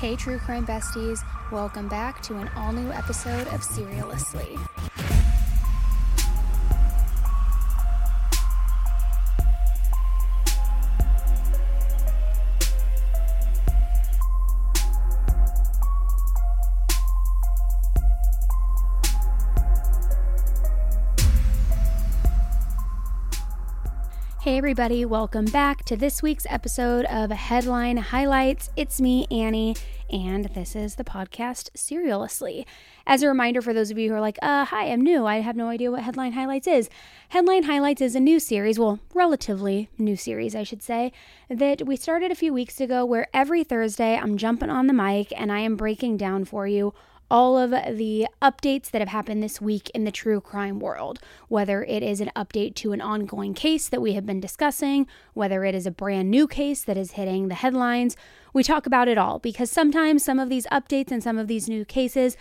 Hey true crime besties, welcome back to an all-new episode of SERIALously. Hey everybody, welcome back to this week's episode of Headline Highlights. It's me, Annie, and this is the podcast SERIALously. As a reminder for those of you who are like, hi, I'm new, I have no idea what Headline Highlights is. Headline Highlights is a new series, well, relatively new series, I should say, that we started a few weeks ago where every Thursday I'm jumping on the mic and I am breaking down for you all of the updates that have happened this week in the true crime world, whether it is an update to an ongoing case that we have been discussing, whether it is a brand new case that is hitting the headlines. We talk about it all because sometimes some of these updates and some of these new cases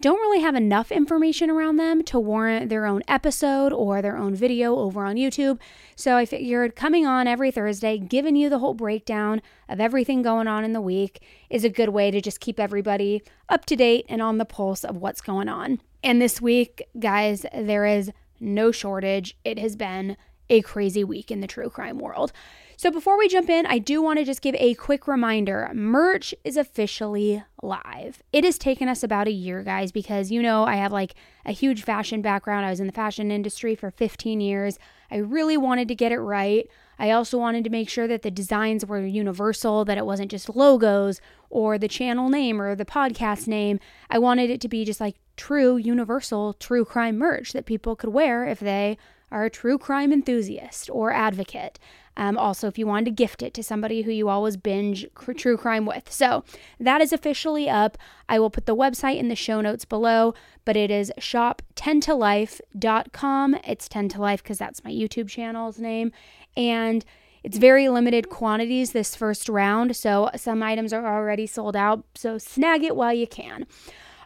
don't really have enough information around them to warrant their own episode or their own video over on YouTube. So I figured coming on every Thursday, giving you the whole breakdown of everything going on in the week is a good way to just keep everybody up to date and on the pulse of what's going on. And this week, guys, there is no shortage. It has been a crazy week in the true crime world. So before we jump in, I do want to just give a quick reminder. Merch is officially live. It has taken us about a year, guys, because you know I have like a huge fashion background. I was in the fashion industry for 15 years. I really wanted to get it right. I also wanted to make sure that the designs were universal, that it wasn't just logos or the channel name or the podcast name. I wanted it to be just like true, universal, true crime merch that people could wear if they are a true crime enthusiast or advocate. Also, if you wanted to gift it to somebody who you always binge true crime with. So that is officially up. I will put the website in the show notes below, but it is Shoptentolife.com. It's Tentolife because that's my YouTube channel's name. And it's very limited quantities this first round. So some items are already sold out. So snag it while you can.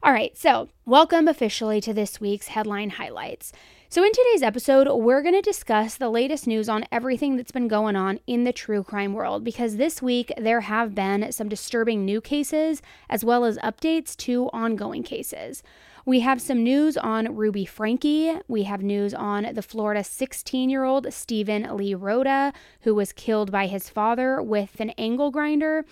All right, so welcome officially to this week's Headline Highlights. So in today's episode, we're going to discuss the latest news on everything that's been going on in the true crime world, because this week there have been some disturbing new cases as well as updates to ongoing cases. We have some news on Ruby Franke. We have news on the Florida 16-year-old Stephen Lee Rodda, who was killed by his father with an angle grinder,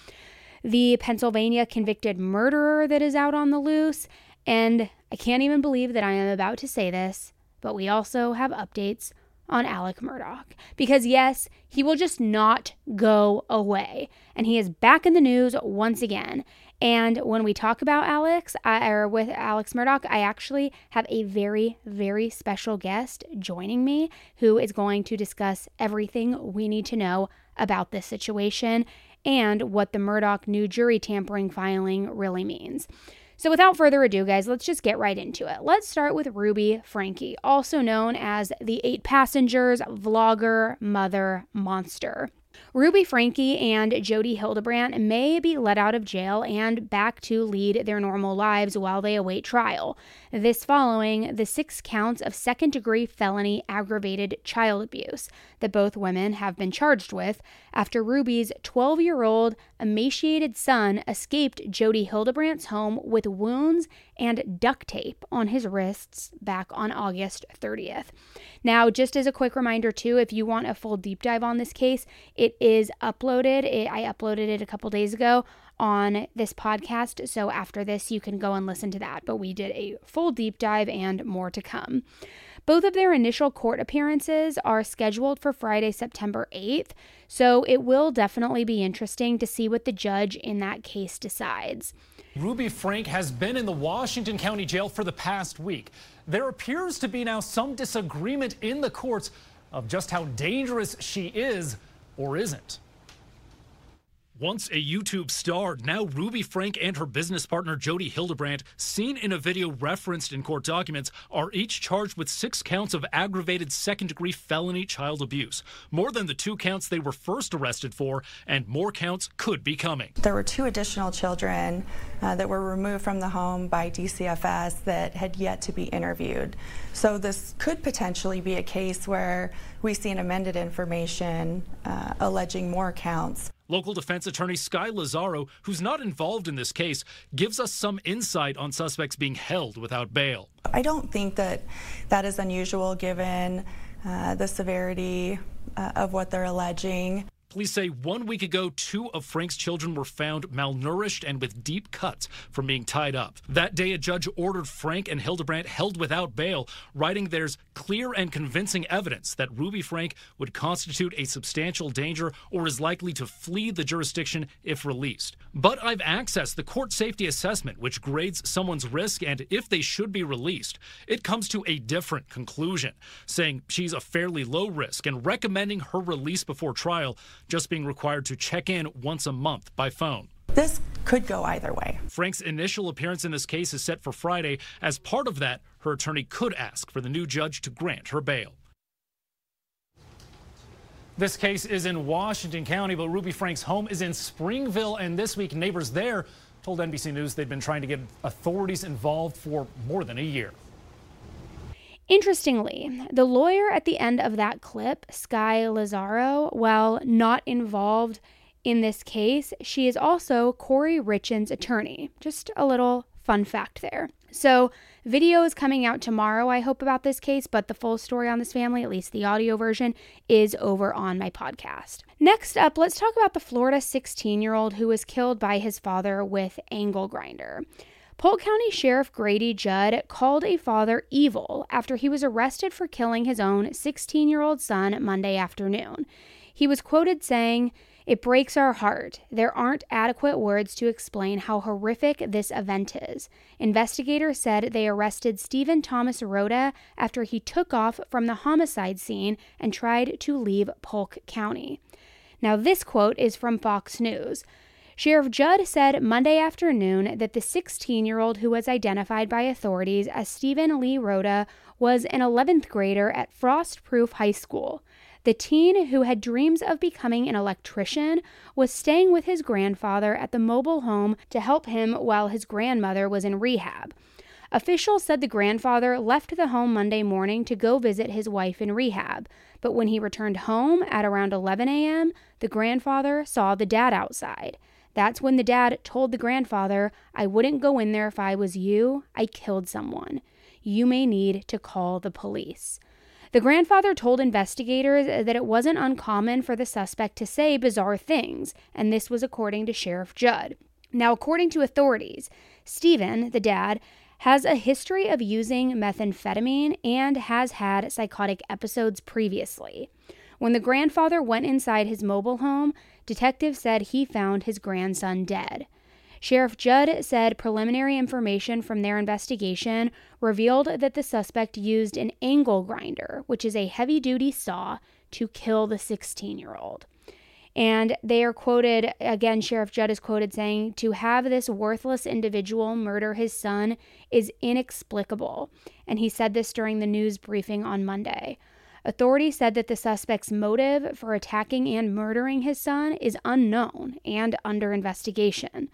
the Pennsylvania convicted murderer that is out on the loose, and I can't even believe that I am about to say this, but we also have updates on Alex Murdaugh. Because yes, he will just not go away. And he is back in the news once again. And when we talk about with Alex Murdaugh, I actually have a very, very special guest joining me who is going to discuss everything we need to know about this situation and what the Murdaugh new jury tampering filing really means. So without further ado, guys, let's just get right into it. Let's start with Ruby Franke, also known as the Eight Passengers vlogger mother monster. Ruby Franke and Jody Hildebrandt may be let out of jail and back to lead their normal lives while they await trial. This following the 6 counts of second-degree felony aggravated child abuse that both women have been charged with after Ruby's 12-year-old emaciated son escaped Jody Hildebrandt's home with wounds and duct tape on his wrists back on August 30th. Now, just as a quick reminder, too, if you want a full deep dive on this case, it is uploaded. I uploaded it a couple days ago on this podcast, so after this, you can go and listen to that. But we did a full deep dive and more to come. Both of their initial court appearances are scheduled for Friday, September 8th, so it will definitely be interesting to see what the judge in that case decides. Ruby Franke has been in the Washington County Jail for the past week. There appears to be now some disagreement in the courts of just how dangerous she is or isn't. Once a YouTube star, now Ruby Franke and her business partner Jody Hildebrandt, seen in a video referenced in court documents, are each charged with 6 counts of aggravated second-degree felony child abuse. More than the 2 counts they were first arrested for, and more counts could be coming. There were 2 additional children that were removed from the home by DCFS that had yet to be interviewed. So this could potentially be a case where we see an amended information alleging more counts. Local defense attorney Sky Lazaro, who's not involved in this case, gives us some insight on suspects being held without bail. I don't think that is unusual given the severity of what they're alleging. Police say 1 week ago, two of Franke's children were found malnourished and with deep cuts from being tied up. That day, a judge ordered Franke and Hildebrandt held without bail, writing there's clear and convincing evidence that Ruby Franke would constitute a substantial danger or is likely to flee the jurisdiction if released. But I've accessed the court safety assessment, which grades someone's risk and if they should be released. It comes to a different conclusion, saying she's a fairly low risk and recommending her release before trial, just being required to check in once a month by phone. This could go either way. Franke's initial appearance in this case is set for Friday. As part of that, her attorney could ask for the new judge to grant her bail. This case is in Washington County, but Ruby Franke's home is in Springville, and this week neighbors there told NBC News they've been trying to get authorities involved for more than a year. Interestingly, the lawyer at the end of that clip, Sky Lazaro, while not involved in this case, she is also Corey Richen's attorney. Just a little fun fact there. So, video is coming out tomorrow, I hope, about this case, but the full story on this family, at least the audio version, is over on my podcast. Next up, let's talk about the Florida 16-year-old who was killed by his father with angle grinder. Polk County Sheriff Grady Judd called a father evil after he was arrested for killing his own 16-year-old son Monday afternoon. He was quoted saying, "It breaks our heart. There aren't adequate words to explain how horrific this event is." Investigators said they arrested Stephen Thomas Rodda after he took off from the homicide scene and tried to leave Polk County. Now, this quote is from Fox News. Sheriff Judd said Monday afternoon that the 16-year-old who was identified by authorities as Stephen Lee Rodda was an 11th grader at Frostproof High School. The teen, who had dreams of becoming an electrician, was staying with his grandfather at the mobile home to help him while his grandmother was in rehab. Officials said the grandfather left the home Monday morning to go visit his wife in rehab, but when he returned home at around 11 a.m., the grandfather saw the dad outside. That's when the dad told the grandfather, "I wouldn't go in there if I was you. I killed someone. You may need to call the police." The grandfather told investigators that it wasn't uncommon for the suspect to say bizarre things, and this was according to Sheriff Judd. Now, according to authorities, Stephen, the dad, has a history of using methamphetamine and has had psychotic episodes previously. When the grandfather went inside his mobile home, detectives said he found his grandson dead. Sheriff Judd said preliminary information from their investigation revealed that the suspect used an angle grinder, which is a heavy-duty saw, to kill the 16-year-old. And they are quoted, again, Sheriff Judd is quoted saying, "To have this worthless individual murder his son is inexplicable." And he said this during the news briefing on Monday. Authorities said that the suspect's motive for attacking and murdering his son is unknown and under investigation.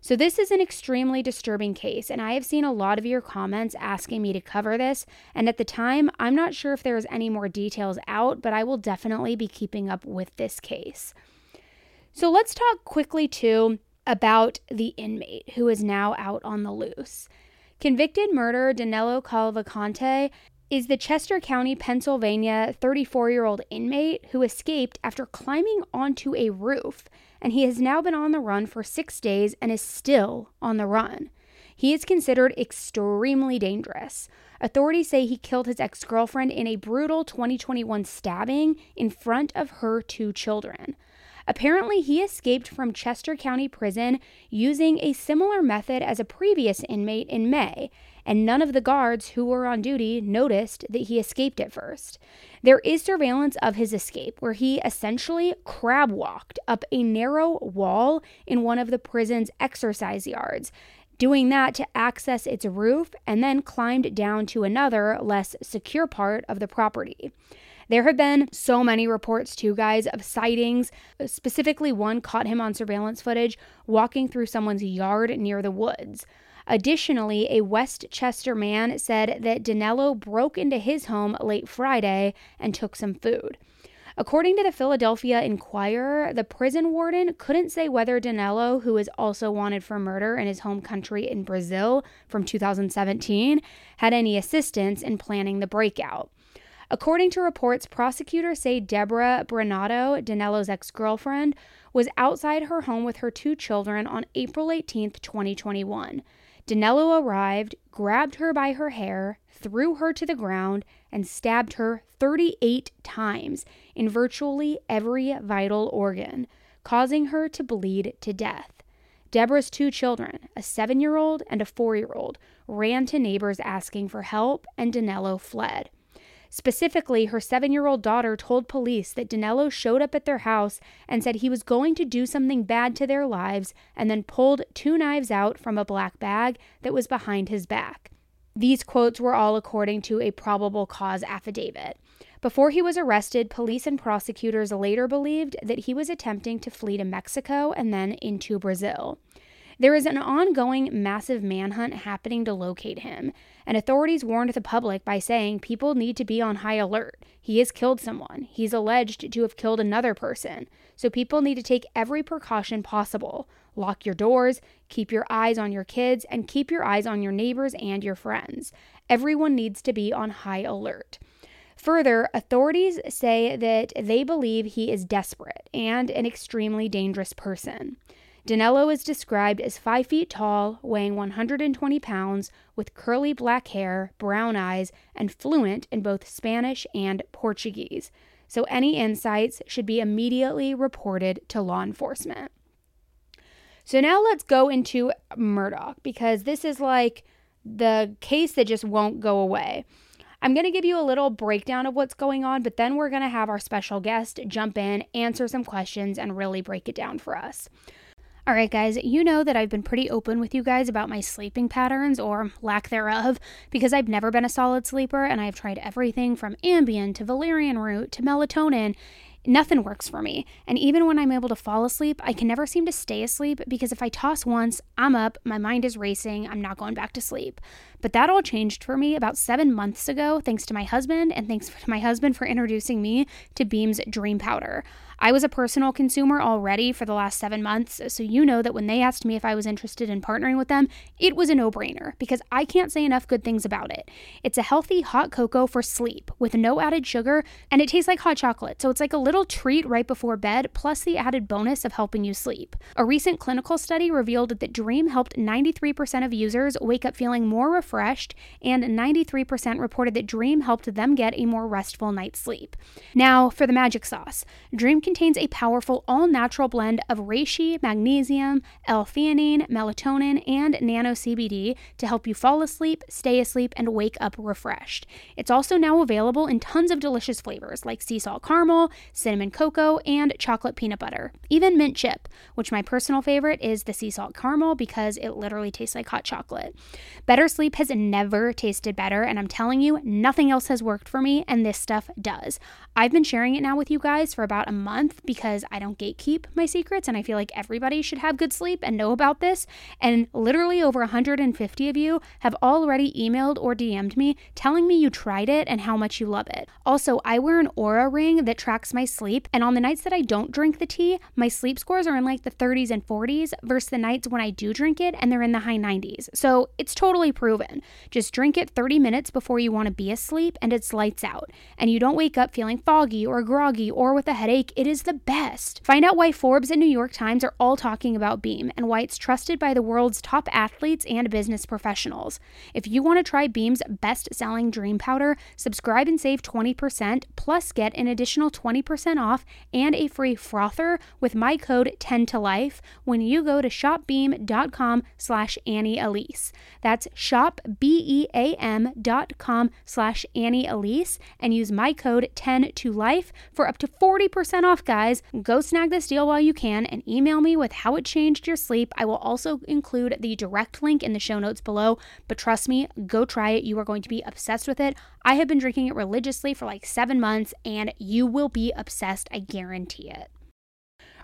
So this is an extremely disturbing case, and I have seen a lot of your comments asking me to cover this, and at the time, I'm not sure if there's any more details out, but I will definitely be keeping up with this case. So let's talk quickly, too, about the inmate who is now out on the loose. Convicted murderer Danilo Cavalcante is the Chester County, Pennsylvania 34-year-old inmate who escaped after climbing onto a roof, and he has now been on the run for 6 days and is still on the run. He is considered extremely dangerous. Authorities say he killed his ex-girlfriend in a brutal 2021 stabbing in front of her two children. Apparently, he escaped from Chester County Prison using a similar method as a previous inmate in May, and none of the guards who were on duty noticed that he escaped at first. There is surveillance of his escape, where he essentially crab-walked up a narrow wall in one of the prison's exercise yards, doing that to access its roof, and then climbed down to another, less secure part of the property. There have been so many reports, too, guys, of sightings. Specifically, one caught him on surveillance footage walking through someone's yard near the woods. Additionally, a Westchester man said that Danilo broke into his home late Friday and took some food. According to the Philadelphia Inquirer, the prison warden couldn't say whether Danilo, who is also wanted for murder in his home country in Brazil from 2017, had any assistance in planning the breakout. According to reports, prosecutors say Deborah Brenato, Danilo's ex-girlfriend, was outside her home with her two children on April 18, 2021. Danilo arrived, grabbed her by her hair, threw her to the ground, and stabbed her 38 times in virtually every vital organ, causing her to bleed to death. Deborah's two children, a 7-year-old and a 4-year-old, ran to neighbors asking for help, and Danilo fled. Specifically, her 7-year-old daughter told police that Danilo showed up at their house and said he was going to do something bad to their lives, and then pulled two knives out from a black bag that was behind his back. These quotes were all according to a probable cause affidavit. Before he was arrested, police and prosecutors later believed that he was attempting to flee to Mexico and then into Brazil. There is an ongoing massive manhunt happening to locate him, and authorities warned the public by saying people need to be on high alert. He has killed someone. He's alleged to have killed another person. So people need to take every precaution possible. Lock your doors, keep your eyes on your kids, and keep your eyes on your neighbors and your friends. Everyone needs to be on high alert. Further, authorities say that they believe he is desperate and an extremely dangerous person. Danilo is described as 5 feet tall, weighing 120 pounds, with curly black hair, brown eyes, and fluent in both Spanish and Portuguese. So any insights should be immediately reported to law enforcement. So now let's go into Murdaugh, because this is like the case that just won't go away. I'm going to give you a little breakdown of what's going on, but then we're going to have our special guest jump in, answer some questions, and really break it down for us. All right, guys, you know that I've been pretty open with you guys about my sleeping patterns, or lack thereof, because I've never been a solid sleeper, and I've tried everything from Ambien to valerian root to melatonin. Nothing works for me. And even when I'm able to fall asleep, I can never seem to stay asleep, because if I toss once, I'm up, my mind is racing, I'm not going back to sleep. But that all changed for me about 7 months ago, thanks to my husband, and thanks to my husband for introducing me to Beam's Dream Powder. I was a personal consumer already for the last 7 months, so you know that when they asked me if I was interested in partnering with them, it was a no-brainer, because I can't say enough good things about it. It's a healthy hot cocoa for sleep with no added sugar, and it tastes like hot chocolate, so it's like a little treat right before bed, plus the added bonus of helping you sleep. A recent clinical study revealed that Dream helped 93% of users wake up feeling more refreshed, and 93% reported that Dream helped them get a more restful night's sleep. Now, for the magic sauce. Dream contains a powerful all-natural blend of reishi, magnesium, L-theanine, melatonin, and nano-CBD to help you fall asleep, stay asleep, and wake up refreshed. It's also now available in tons of delicious flavors like sea salt caramel, cinnamon cocoa, and chocolate peanut butter. Even mint chip, which my personal favorite is the sea salt caramel because it literally tastes like hot chocolate. Better sleep has never tasted better, and I'm telling you, nothing else has worked for me, and this stuff does. I've been sharing it now with you guys for about a month, because I don't gatekeep my secrets, and I feel like everybody should have good sleep and know about this, and literally over 150 of you have already emailed or DM'd me telling me you tried it and how much you love it. Also, I wear an Aura ring that tracks my sleep, and on the nights that I don't drink the tea, my sleep scores are in like the 30s and 40s versus the nights when I do drink it and they're in the high 90s. So it's totally proven. Just drink it 30 minutes before you want to be asleep and it's lights out, and you don't wake up feeling foggy or groggy or with a headache. It is the best. Find out why Forbes and New York Times are all talking about Beam and why it's trusted by the world's top athletes and business professionals. If you want to try Beam's best-selling Dream Powder, subscribe and save 20%, plus get an additional 20% off and a free frother with my code 10TOLIFE when you go to shopbeam.com/AnnieElise. That's shopbeam.com/AnnieElise and use my code 10TOLIFE for up to 40% off. Guys, go snag this deal while you can and email me with how it changed your sleep. I will also include the direct link in the show notes below, but trust me, go try it. You are going to be obsessed with it. I have been drinking it religiously for like 7 months, and you will be obsessed. I guarantee it.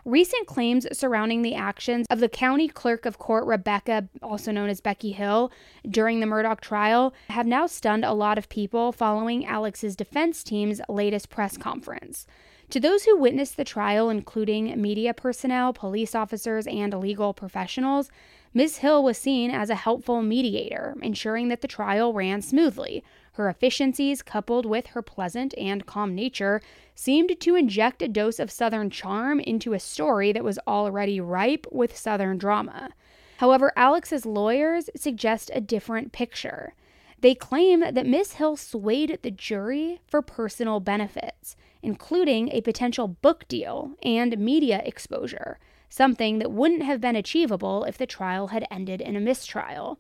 Recent claims surrounding the actions of the county clerk of court, Rebecca, also known as Becky Hill, during the Murdaugh trial have now stunned a lot of people following Alex's defense team's latest press conference. To those who witnessed the trial, including media personnel, police officers, and legal professionals, Ms. Hill was seen as a helpful mediator, ensuring that the trial ran smoothly. Her efficiencies, coupled with her pleasant and calm nature, seemed to inject a dose of Southern charm into a story that was already ripe with Southern drama. However, Alex's lawyers suggest a different picture. They claim that Ms. Hill swayed the jury for personal benefits, including a potential book deal and media exposure, something that wouldn't have been achievable if the trial had ended in a mistrial.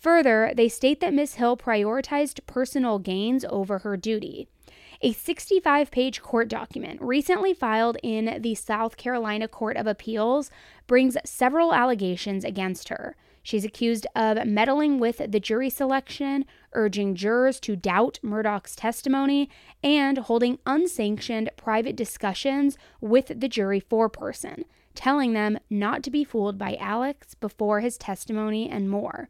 Further, they state that Ms. Hill prioritized personal gains over her duty. A 65-page court document recently filed in the South Carolina Court of Appeals brings several allegations against her. She's accused of meddling with the jury selection, urging jurors to doubt Murdaugh's testimony, and holding unsanctioned private discussions with the jury foreperson, telling them not to be fooled by Alex before his testimony and more.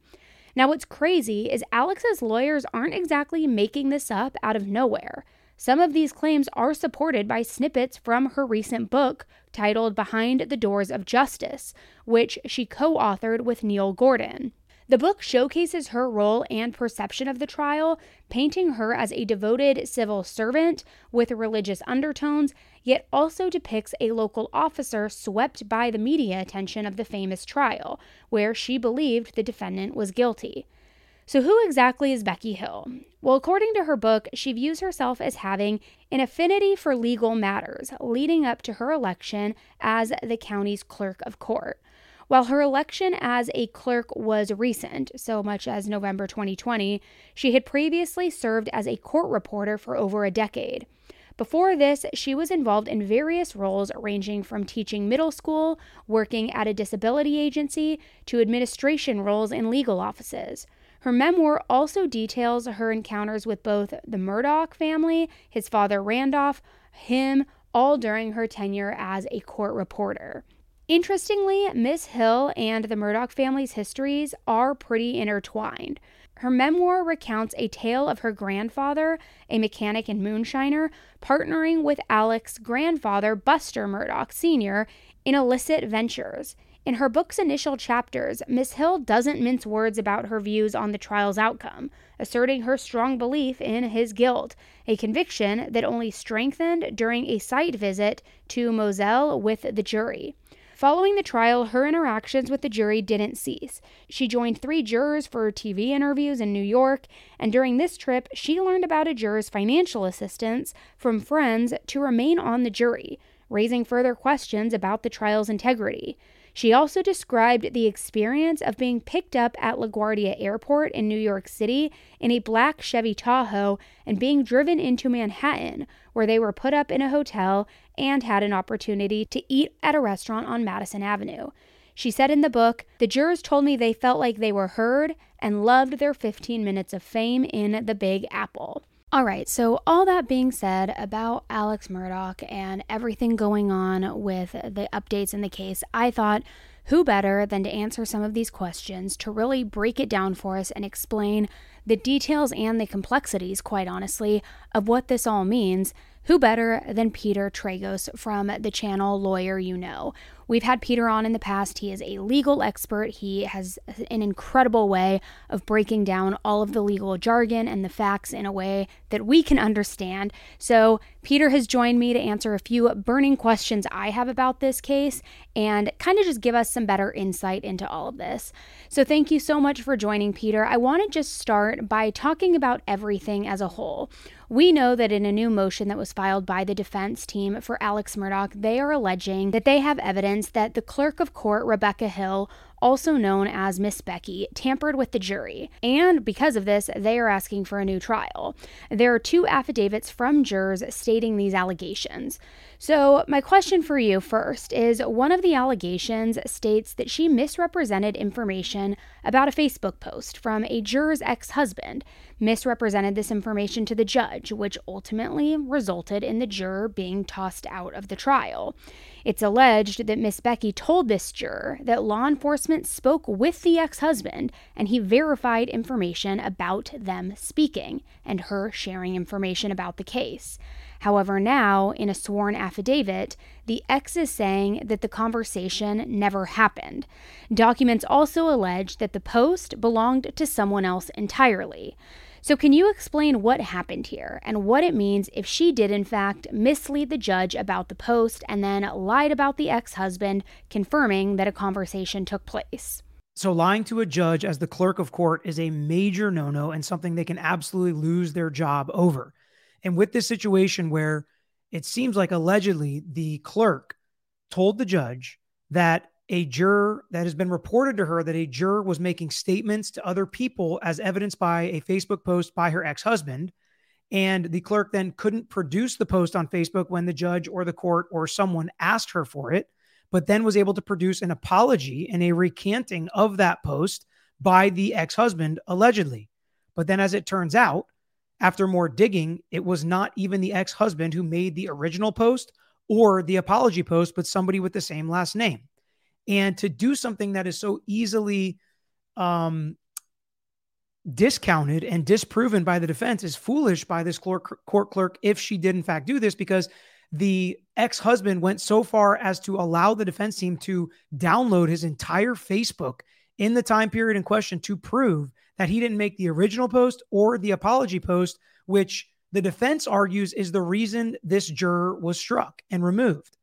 Now, what's crazy is Alex's lawyers aren't exactly making this up out of nowhere. Some of these claims are supported by snippets from her recent book titled Behind the Doors of Justice, which she co-authored with Neil Gordon. The book showcases her role and perception of the trial, painting her as a devoted civil servant with religious undertones, yet also depicts a local officer swept by the media attention of the famous trial, where she believed the defendant was guilty. So who exactly is Becky Hill? Well, according to her book, she views herself as having an affinity for legal matters leading up to her election as the county's clerk of court. While her election as a clerk was recent, so much as November 2020, she had previously served as a court reporter for over a decade. Before this, she was involved in various roles ranging from teaching middle school, working at a disability agency, to administration roles in legal offices. Her memoir also details her encounters with both the Murdaugh family, his father Randolph, him, all during her tenure as a court reporter. Interestingly, Ms. Hill and the Murdaugh family's histories are pretty intertwined. Her memoir recounts a tale of her grandfather, a mechanic and moonshiner, partnering with Alex's grandfather, Buster Murdaugh Sr., in illicit ventures. In her book's initial chapters, Ms. Hill doesn't mince words about her views on the trial's outcome, asserting her strong belief in his guilt, a conviction that only strengthened during a site visit to Moselle with the jury. Following the trial, her interactions with the jury didn't cease. She joined 3 jurors for TV interviews in New York, and during this trip, she learned about a juror's financial assistance from friends to remain on the jury, raising further questions about the trial's integrity. She also described the experience of being picked up at LaGuardia Airport in New York City in a black Chevy Tahoe and being driven into Manhattan, where they were put up in a hotel and had an opportunity to eat at a restaurant on Madison Avenue. She said in the book, "The jurors told me they felt like they were heard and loved their 15 minutes of fame in the Big Apple." All right, so all that being said about Alex Murdaugh and everything going on with the updates in the case, I thought, who better than to answer some of these questions, to really break it down for us and explain the details and the complexities, quite honestly, of what this all means. Who better than Peter Tragos from the channel Lawyer You Know? We've had Peter on in the past. He is a legal expert. He has an incredible way of breaking down all of the legal jargon and the facts in a way that we can understand. So Peter has joined me to answer a few burning questions I have about this case and kind of just give us some better insight into all of this. So thank you so much for joining, Peter. I want to just start by talking about everything as a whole. We know that in a new motion that was filed by the defense team for Alex Murdaugh, they are alleging that they have evidence that the clerk of court, Rebecca Hill, also known as Miss Becky, tampered with the jury. And because of this, they are asking for a new trial. There are 2 affidavits from jurors stating these allegations. So my question for you first is, one of the allegations states that she misrepresented information about a Facebook post from a juror's ex-husband, misrepresented this information to the judge, which ultimately resulted in the juror being tossed out of the trial. It's alleged that Miss Becky told this juror that law enforcement spoke with the ex-husband and he verified information about them speaking and her sharing information about the case. However, now, in a sworn affidavit, the ex is saying that the conversation never happened. Documents also allege that the post belonged to someone else entirely. So can you explain what happened here and what it means if she did, in fact, mislead the judge about the post and then lied about the ex-husband, confirming that a conversation took place? So lying to a judge as the clerk of court is a major no-no and something they can absolutely lose their job over. And with this situation where it seems like allegedly the clerk told the judge that a juror that has been reported to her that a juror was making statements to other people as evidenced by a Facebook post by her ex-husband. And the clerk then couldn't produce the post on Facebook when the judge or the court or someone asked her for it, but then was able to produce an apology and a recanting of that post by the ex-husband allegedly. But then as it turns out, after more digging, it was not even the ex-husband who made the original post or the apology post, but somebody with the same last name. And to do something that is so easily discounted and disproven by the defense is foolish by this court clerk if she did in fact do this, because the ex-husband went so far as to allow the defense team to download his entire Facebook in the time period in question to prove that he didn't make the original post or the apology post, which the defense argues is the reason this juror was struck and removed.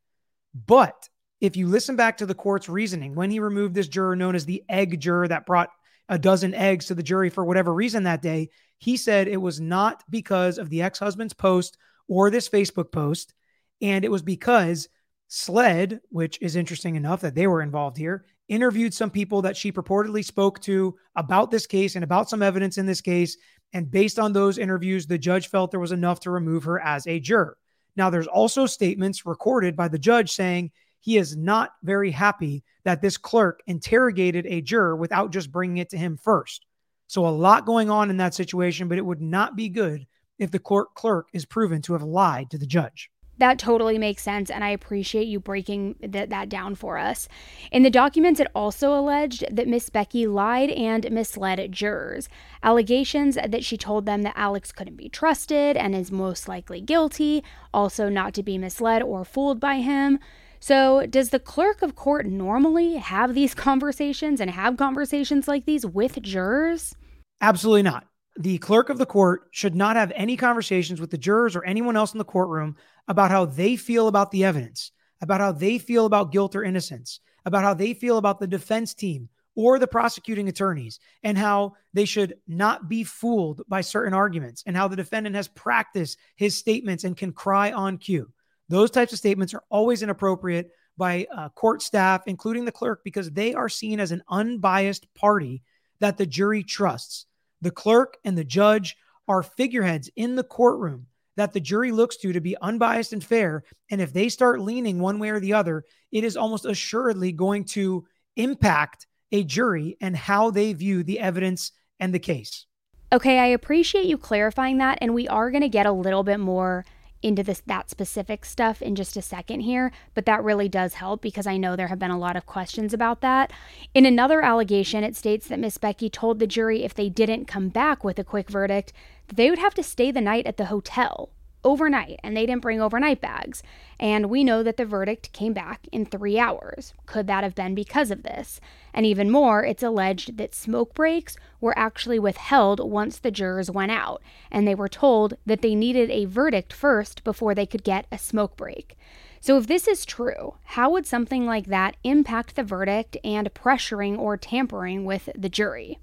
But if you listen back to the court's reasoning, when he removed this juror known as the egg juror that brought a dozen eggs to the jury for whatever reason that day, he said it was not because of the ex-husband's post or this Facebook post, and it was because SLED, which is interesting enough that they were involved here, interviewed some people that she purportedly spoke to about this case and about some evidence in this case. And based on those interviews, the judge felt there was enough to remove her as a juror. Now, there's also statements recorded by the judge saying he is not very happy that this clerk interrogated a juror without just bringing it to him first. So a lot going on in that situation, but it would not be good if the clerk is proven to have lied to the judge. That totally makes sense, and I appreciate you breaking that down for us. In the documents, it also alleged that Miss Becky lied and misled jurors. Allegations that she told them that Alex couldn't be trusted and is most likely guilty, also not to be misled or fooled by him. So does the clerk of court normally have these conversations and have conversations like these with jurors? Absolutely not. The clerk of the court should not have any conversations with the jurors or anyone else in the courtroom about how they feel about the evidence, about how they feel about guilt or innocence, about how they feel about the defense team or the prosecuting attorneys, and how they should not be fooled by certain arguments, and how the defendant has practiced his statements and can cry on cue. Those types of statements are always inappropriate by court staff, including the clerk, because they are seen as an unbiased party that the jury trusts. The clerk and the judge are figureheads in the courtroom that the jury looks to be unbiased and fair. And if they start leaning one way or the other, it is almost assuredly going to impact a jury and how they view the evidence and the case. Okay, I appreciate you clarifying that. And we are going to get a little bit more into that specific stuff in just a second here, but that really does help because I know there have been a lot of questions about that. In another allegation, it states that Miss Becky told the jury if they didn't come back with a quick verdict, that they would have to stay the night at the hotel overnight, and they didn't bring overnight bags. And we know that the verdict came back in 3 hours. Could that have been because of this? And even more, it's alleged that smoke breaks were actually withheld once the jurors went out, and they were told that they needed a verdict first before they could get a smoke break. So if this is true, how would something like that impact the verdict and pressuring or tampering with the jury?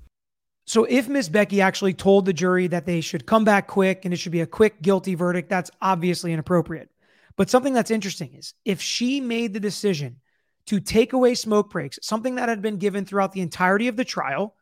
So if Miss Becky actually told the jury that they should come back quick and it should be a quick guilty verdict, that's obviously inappropriate. But something that's interesting is if she made the decision to take away smoke breaks, something that had been given throughout the entirety of the trial,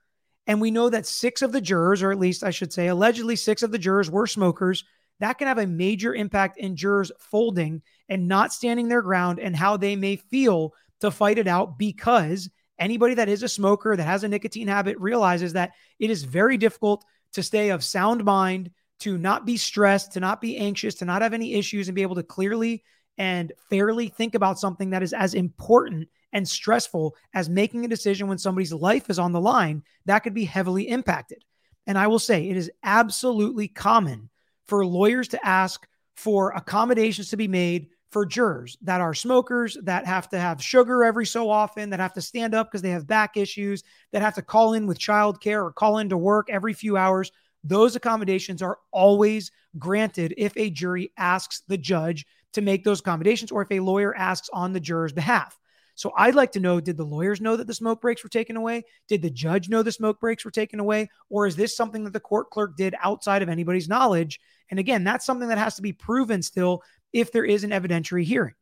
and we know that six of the jurors, or at least I should say allegedly six of the jurors were smokers, that can have a major impact in jurors folding and not standing their ground and how they may feel to fight it out, because anybody that is a smoker that has a nicotine habit realizes that it is very difficult to stay of sound mind, to not be stressed, to not be anxious, to not have any issues, and be able to clearly and fairly think about something that is as important and stressful as making a decision when somebody's life is on the line. That could be heavily impacted. And I will say it is absolutely common for lawyers to ask for accommodations to be made for jurors that are smokers, that have to have sugar every so often, that have to stand up because they have back issues, that have to call in with childcare or call in to work every few hours. Those accommodations are always granted if a jury asks the judge to make those accommodations or if a lawyer asks on the juror's behalf. So I'd like to know, did the lawyers know that the smoke breaks were taken away? Did the judge know the smoke breaks were taken away? Or is this something that the court clerk did outside of anybody's knowledge? And again, that's something that has to be proven still if there is an evidentiary hearing.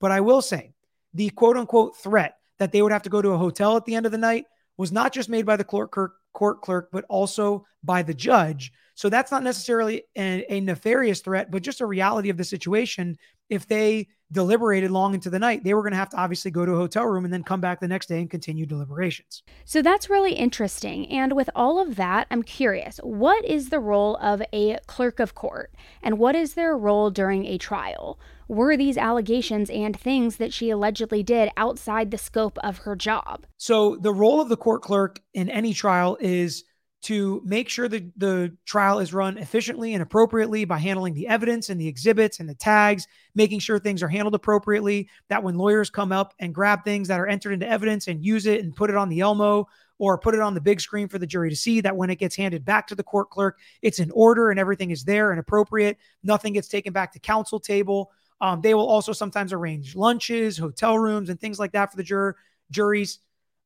But I will say the quote unquote threat that they would have to go to a hotel at the end of the night was not just made by the court clerk, but also by the judge. So that's not necessarily a nefarious threat, but just a reality of the situation. If they deliberated long into the night, they were going to have to obviously go to a hotel room and then come back the next day and continue deliberations. So that's really interesting. And with all of that, I'm curious, what is the role of a clerk of court and what is their role during a trial? Were these allegations and things that she allegedly did outside the scope of her job? So the role of the court clerk in any trial is to make sure that the trial is run efficiently and appropriately by handling the evidence and the exhibits and the tags, making sure things are handled appropriately, that when lawyers come up and grab things that are entered into evidence and use it and put it on the Elmo or put it on the big screen for the jury to see, that when it gets handed back to the court clerk, it's in order and everything is there and appropriate. Nothing gets taken back to counsel table. They will also sometimes arrange lunches, hotel rooms, and things like that for the juries.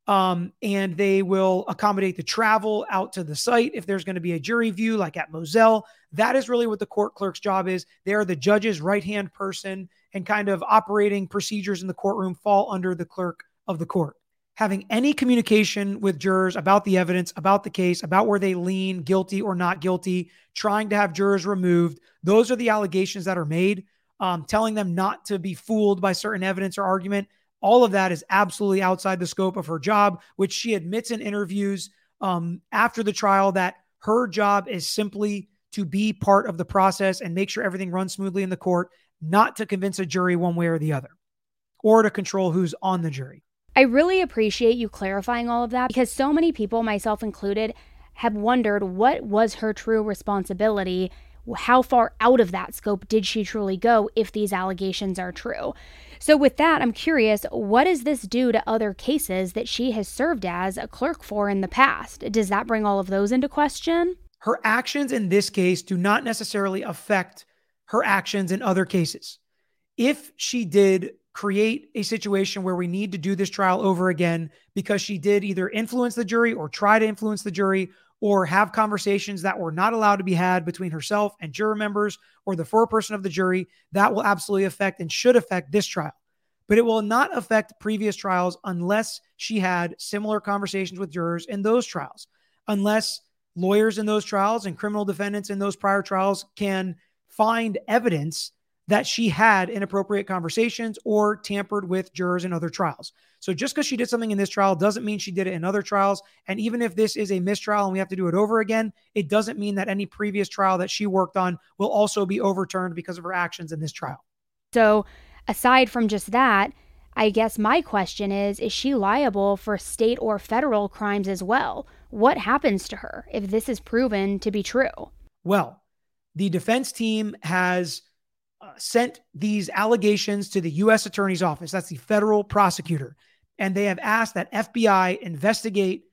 And they will accommodate the travel out to the site. If there's going to be a jury view, like at Moselle, that is really what the court clerk's job is. They are the judge's right-hand person, and kind of operating procedures in the courtroom fall under the clerk of the court. Having any communication with jurors about the evidence, about the case, about where they lean, guilty or not guilty, trying to have jurors removed. Those are the allegations that are made, telling them not to be fooled by certain evidence or argument. All of that is absolutely outside the scope of her job, which she admits in interviews after the trial that her job is simply to be part of the process and make sure everything runs smoothly in the court, not to convince a jury one way or the other, or to control who's on the jury. I really appreciate you clarifying all of that because so many people, myself included, have wondered what was her true responsibility. How far out of that scope did she truly go if these allegations are true? So with that, I'm curious, what does this do to other cases that she has served as a clerk for in the past? Does that bring all of those into question? Her actions in this case do not necessarily affect her actions in other cases. If she did create a situation where we need to do this trial over again because she did either influence the jury or try to influence the jury or have conversations that were not allowed to be had between herself and juror members or the foreperson of the jury, that will absolutely affect and should affect this trial. But it will not affect previous trials unless she had similar conversations with jurors in those trials, unless lawyers in those trials and criminal defendants in those prior trials can find evidence that she had inappropriate conversations or tampered with jurors in other trials. So just because she did something in this trial doesn't mean she did it in other trials. And even if this is a mistrial and we have to do it over again, it doesn't mean that any previous trial that she worked on will also be overturned because of her actions in this trial. So aside from just that, I guess my question is she liable for state or federal crimes as well? What happens to her if this is proven to be true? Well, the defense team has sent these allegations to the U.S. Attorney's Office. That's the federal prosecutor. And they have asked that FBI investigate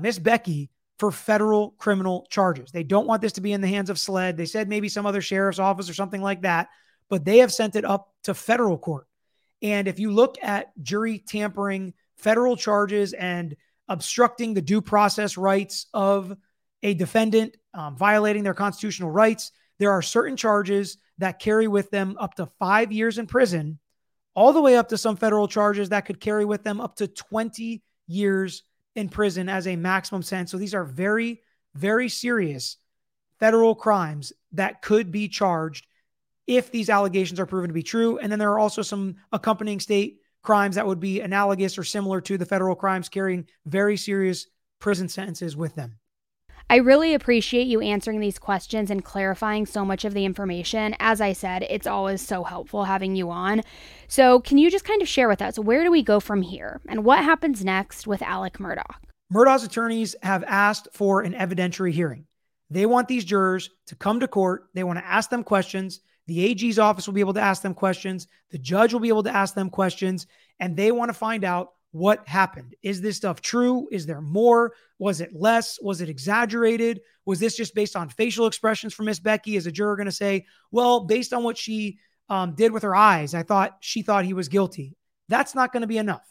Miss Becky for federal criminal charges. They don't want this to be in the hands of SLED. They said maybe some other sheriff's office or something like that, but they have sent it up to federal court. And if you look at jury tampering, federal charges, and obstructing the due process rights of a defendant, violating their constitutional rights, there are certain charges that carry with them up to 5 years in prison, all the way up to some federal charges that could carry with them up to 20 years in prison as a maximum sentence. So these are very, very serious federal crimes that could be charged if these allegations are proven to be true. And then there are also some accompanying state crimes that would be analogous or similar to the federal crimes carrying very serious prison sentences with them. I really appreciate you answering these questions and clarifying so much of the information. As I said, it's always so helpful having you on. So can you just kind of share with us, where do we go from here and what happens next with Alex Murdaugh? Murdaugh's attorneys have asked for an evidentiary hearing. They want these jurors to come to court. They want to ask them questions. The AG's office will be able to ask them questions. The judge will be able to ask them questions. And they want to find out what happened. Is this stuff true? Is there more? Was it less? Was it exaggerated? Was this just based on facial expressions from Miss Becky? Is a juror going to say, well, based on what she did with her eyes, I thought she thought he was guilty? That's not going to be enough.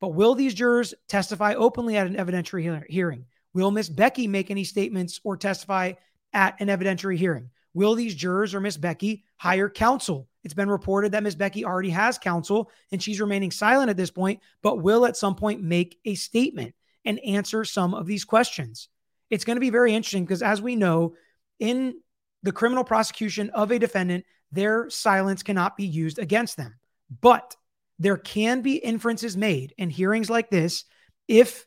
But will these jurors testify openly at an evidentiary hearing? Will Miss Becky make any statements or testify at an evidentiary hearing? Will these jurors or Miss Becky hire counsel? It's been reported that Miss Becky already has counsel and she's remaining silent at this point, but will at some point make a statement and answer some of these questions. It's going to be very interesting because, as we know, in the criminal prosecution of a defendant, their silence cannot be used against them. But there can be inferences made in hearings like this if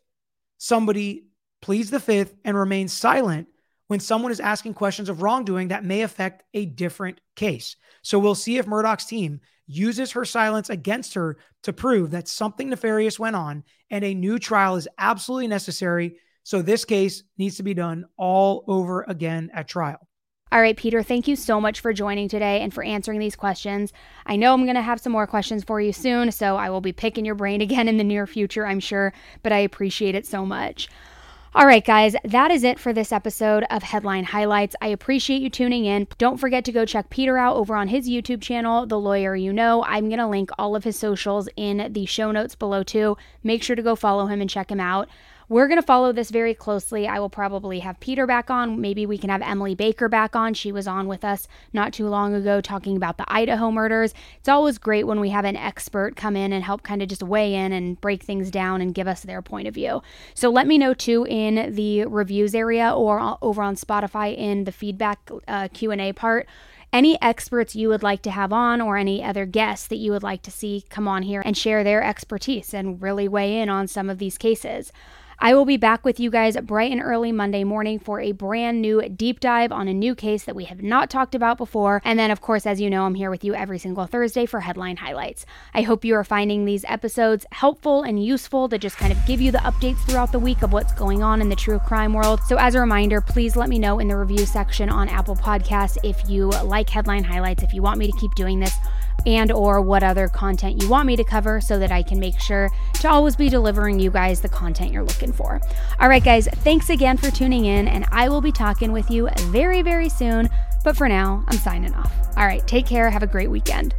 somebody pleads the fifth and remains silent when someone is asking questions of wrongdoing that may affect a different case. So we'll see if Murdaugh's team uses her silence against her to prove that something nefarious went on and a new trial is absolutely necessary. So this case needs to be done all over again at trial. All right, Peter, thank you so much for joining today and for answering these questions. I know I'm going to have some more questions for you soon, so I will be picking your brain again in the near future, I'm sure, but I appreciate it so much. All right, guys, that is it for this episode of Headline Highlights. I appreciate you tuning in. Don't forget to go check Peter out over on his YouTube channel, The Lawyer You Know. I'm going to link all of his socials in the show notes below, too. Make sure to go follow him and check him out. We're going to follow this very closely. I will probably have Peter back on. Maybe we can have Emily Baker back on. She was on with us not too long ago talking about the Idaho murders. It's always great when we have an expert come in and help kind of just weigh in and break things down and give us their point of view. So let me know, too, in the reviews area or over on Spotify in the feedback Q&A part, any experts you would like to have on or any other guests that you would like to see come on here and share their expertise and really weigh in on some of these cases. I will be back with you guys bright and early Monday morning for a brand new deep dive on a new case that we have not talked about before. And then, of course, as you know, I'm here with you every single Thursday for Headline Highlights. I hope you are finding these episodes helpful and useful to just kind of give you the updates throughout the week of what's going on in the true crime world. So as a reminder, please let me know in the review section on Apple Podcasts if you like Headline Highlights, if you want me to keep doing this, and or what other content you want me to cover so that I can make sure to always be delivering you guys the content you're looking for. All right, guys, thanks again for tuning in, and I will be talking with you very, very soon. But for now, I'm signing off. All right, take care. Have a great weekend.